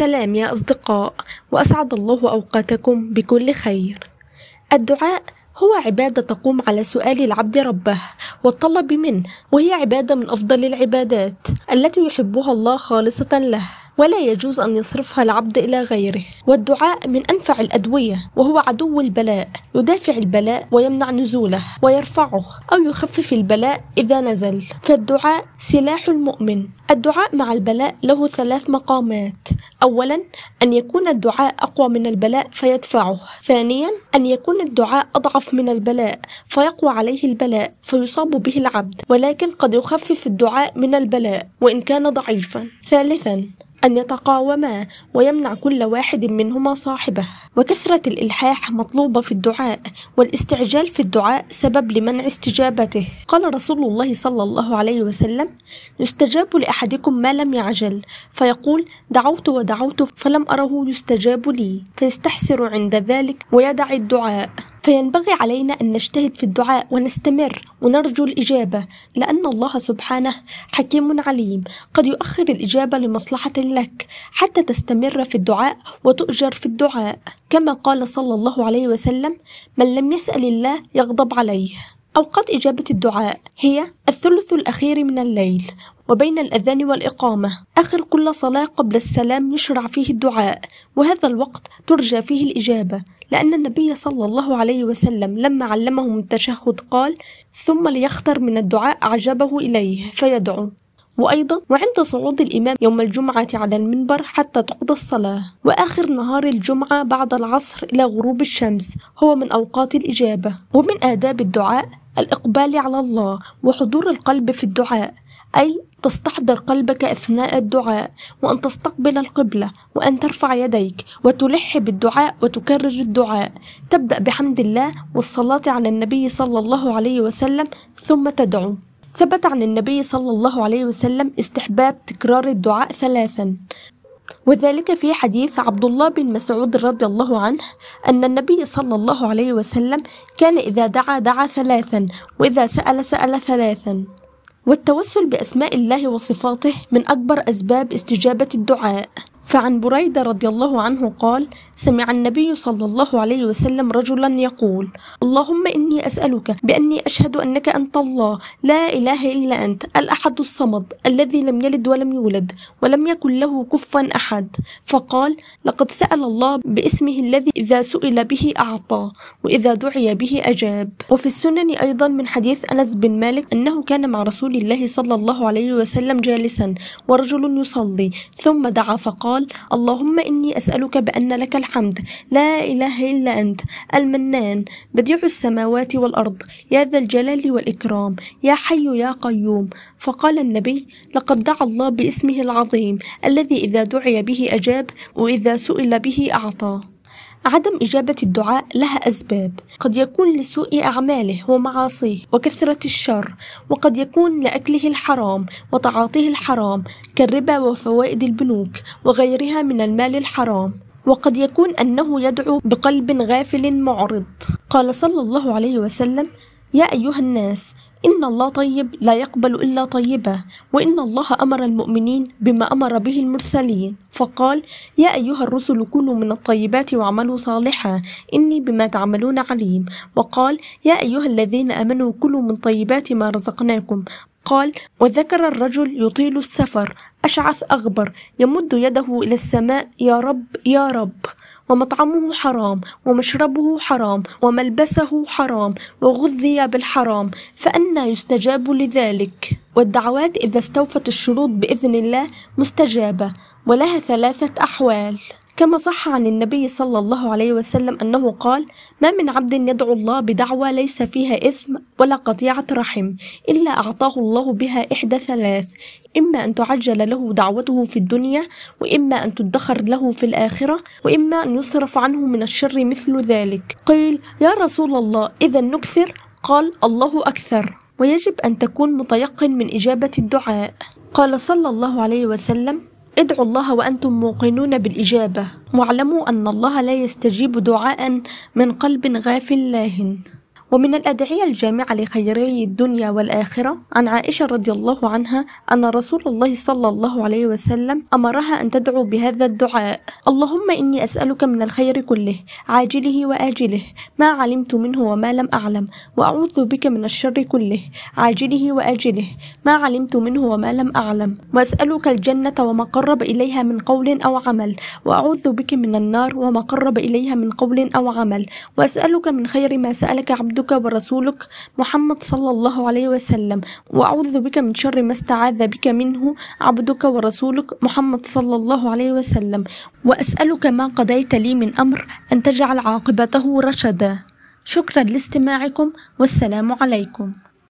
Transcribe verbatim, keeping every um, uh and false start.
سلام يا أصدقاء، وأسعد الله أوقاتكم بكل خير. الدعاء هو عبادة تقوم على سؤال العبد ربه والطلب منه، وهي عبادة من أفضل العبادات التي يحبها الله خالصة له، ولا يجوز أن يصرفها العبد إلى غيره. والدعاء من أنفع الأدوية، وهو عدو البلاء، يدافع البلاء ويمنع نزوله ويرفعه أو يخفف البلاء إذا نزل، فالدعاء سلاح المؤمن. الدعاء مع البلاء له ثلاث مقامات: أولا، أن يكون الدعاء أقوى من البلاء فيدفعه. ثانيا، أن يكون الدعاء أضعف من البلاء فيقوى عليه البلاء فيصاب به العبد، ولكن قد يخفف الدعاء من البلاء وإن كان ضعيفا. ثالثا، أن يتقاوما ويمنع كل واحد منهما صاحبه. وكثرة الإلحاح مطلوبة في الدعاء، والاستعجال في الدعاء سبب لمنع استجابته. قال رسول الله صلى الله عليه وسلم: يستجاب لأحدكم ما لم يعجل، فيقول: دعوت ودعوت فلم أره يستجاب لي، فيستحسر عند ذلك ويدع الدعاء. فينبغي علينا أن نجتهد في الدعاء ونستمر ونرجو الإجابة، لأن الله سبحانه حكيم عليم، قد يؤخر الإجابة لمصلحة لك حتى تستمر في الدعاء وتؤجر في الدعاء، كما قال صلى الله عليه وسلم: من لم يسأل الله يغضب عليه. أوقات إجابة الدعاء هي الثلث الأخير من الليل، وبين الأذان والإقامة، آخر كل صلاة قبل السلام يشرع فيه الدعاء، وهذا الوقت ترجى فيه الإجابة، لأن النبي صلى الله عليه وسلم لما علمهم التشهد قال: ثم ليختر من الدعاء أعجبه إليه فيدعو. وأيضا وعند صعود الإمام يوم الجمعة على المنبر حتى تقضى الصلاة، وآخر نهار الجمعة بعد العصر إلى غروب الشمس هو من أوقات الإجابة. ومن آداب الدعاء الإقبال على الله وحضور القلب في الدعاء، أي تستحضر قلبك أثناء الدعاء، وأن تستقبل القبلة، وأن ترفع يديك، وتلح بالدعاء وتكرر الدعاء، تبدأ بحمد الله والصلاة على النبي صلى الله عليه وسلم ثم تدعو. ثبت عن النبي صلى الله عليه وسلم استحباب تكرار الدعاء ثلاثا، وذلك في حديث عبد الله بن مسعود رضي الله عنه أن النبي صلى الله عليه وسلم كان إذا دعا دعا ثلاثا، وإذا سأل سأل ثلاثا. والتوسل بأسماء الله وصفاته من أكبر أسباب استجابة الدعاء، فعن بريدة رضي الله عنه قال: سمع النبي صلى الله عليه وسلم رجلا يقول: اللهم إني أسألك بأني أشهد أنك أنت الله، لا إله إلا أنت، الأحد الصمد، الذي لم يلد ولم يولد ولم يكن له كفوا أحد. فقال: لقد سأل الله باسمه الذي إذا سئل به أعطى، وإذا دعي به أجاب. وفي السنن أيضا من حديث أنس بن مالك أنه كان مع رسول الله صلى الله عليه وسلم جالسا، ورجل يصلي، ثم دعا فقال: اللهم إني أسألك بأن لك الحمد، لا إله إلا أنت، المنان، بديع السماوات والأرض، يا ذا الجلال والإكرام، يا حي يا قيوم. فقال النبي: لقد دعا الله باسمه العظيم الذي إذا دعي به أجاب، وإذا سئل به أعطى. عدم إجابة الدعاء لها أسباب، قد يكون لسوء أعماله ومعاصيه وكثرة الشر، وقد يكون لأكله الحرام وتعاطيه الحرام كالربا وفوائد البنوك وغيرها من المال الحرام، وقد يكون أنه يدعو بقلب غافل معرض. قال صلى الله عليه وسلم: يا أيها الناس، إن الله طيب لا يقبل إلا طيبا، وإن الله أمر المؤمنين بما أمر به المرسلين، فقال: يا أيها الرسل كلوا من الطيبات واعملوا صالحا، إني بما تعملون عليم. وقال: يا أيها الذين آمنوا كلوا من طيبات ما رزقناكم. قال: وذكر الرجل يطيل السفر، أشعث أغبر، يمد يده إلى السماء: يا رب يا رب، ومطعمه حرام، ومشربه حرام، وملبسه حرام، وغذي بالحرام، فأنى يستجاب لذلك. والدعوات إذا استوفت الشروط بإذن الله مستجابة، ولها ثلاثة أحوال، كما صح عن النبي صلى الله عليه وسلم أنه قال: ما من عبد يدعو الله بدعوى ليس فيها إثم ولا قطيعة رحم، إلا أعطاه الله بها إحدى ثلاث: إما أن تعجل له دعوته في الدنيا، وإما أن تدخر له في الآخرة، وإما أن يصرف عنه من الشر مثل ذلك. قيل: يا رسول الله، إذا نكثر؟ قال: الله أكثر. ويجب أن تكون متيقن من إجابة الدعاء. قال صلى الله عليه وسلم: ادعوا الله وأنتم موقنون بالإجابة، واعلموا أن الله لا يستجيب دعاء من قلب غافل لاهٍ. ومن الأدعية الجامعة لخيري الدنيا والآخرة عن عائشة رضي الله عنها أن رسول الله صلى الله عليه وسلم أمرها أن تدعو بهذا الدعاء: اللهم إني أسألك من الخير كله عاجله وآجله ما علمت منه وما لم أعلم، وأعوذ بك من الشر كله عاجله وآجله ما علمت منه وما لم أعلم، وأسألك الجنة وما قرب إليها من قول أو عمل، وأعوذ بك من النار وما قرب إليها من قول أو عمل، وأسألك من خير ما سألك عبدك ورسولك محمد صلى الله عليه وسلم، وأعوذ بك من شر ما استعاذ بك منه عبدك ورسولك محمد صلى الله عليه وسلم، وأسألك ما قضيت لي من أمر أن تجعل عاقبته رشدا. شكرا لاستماعكم والسلام عليكم.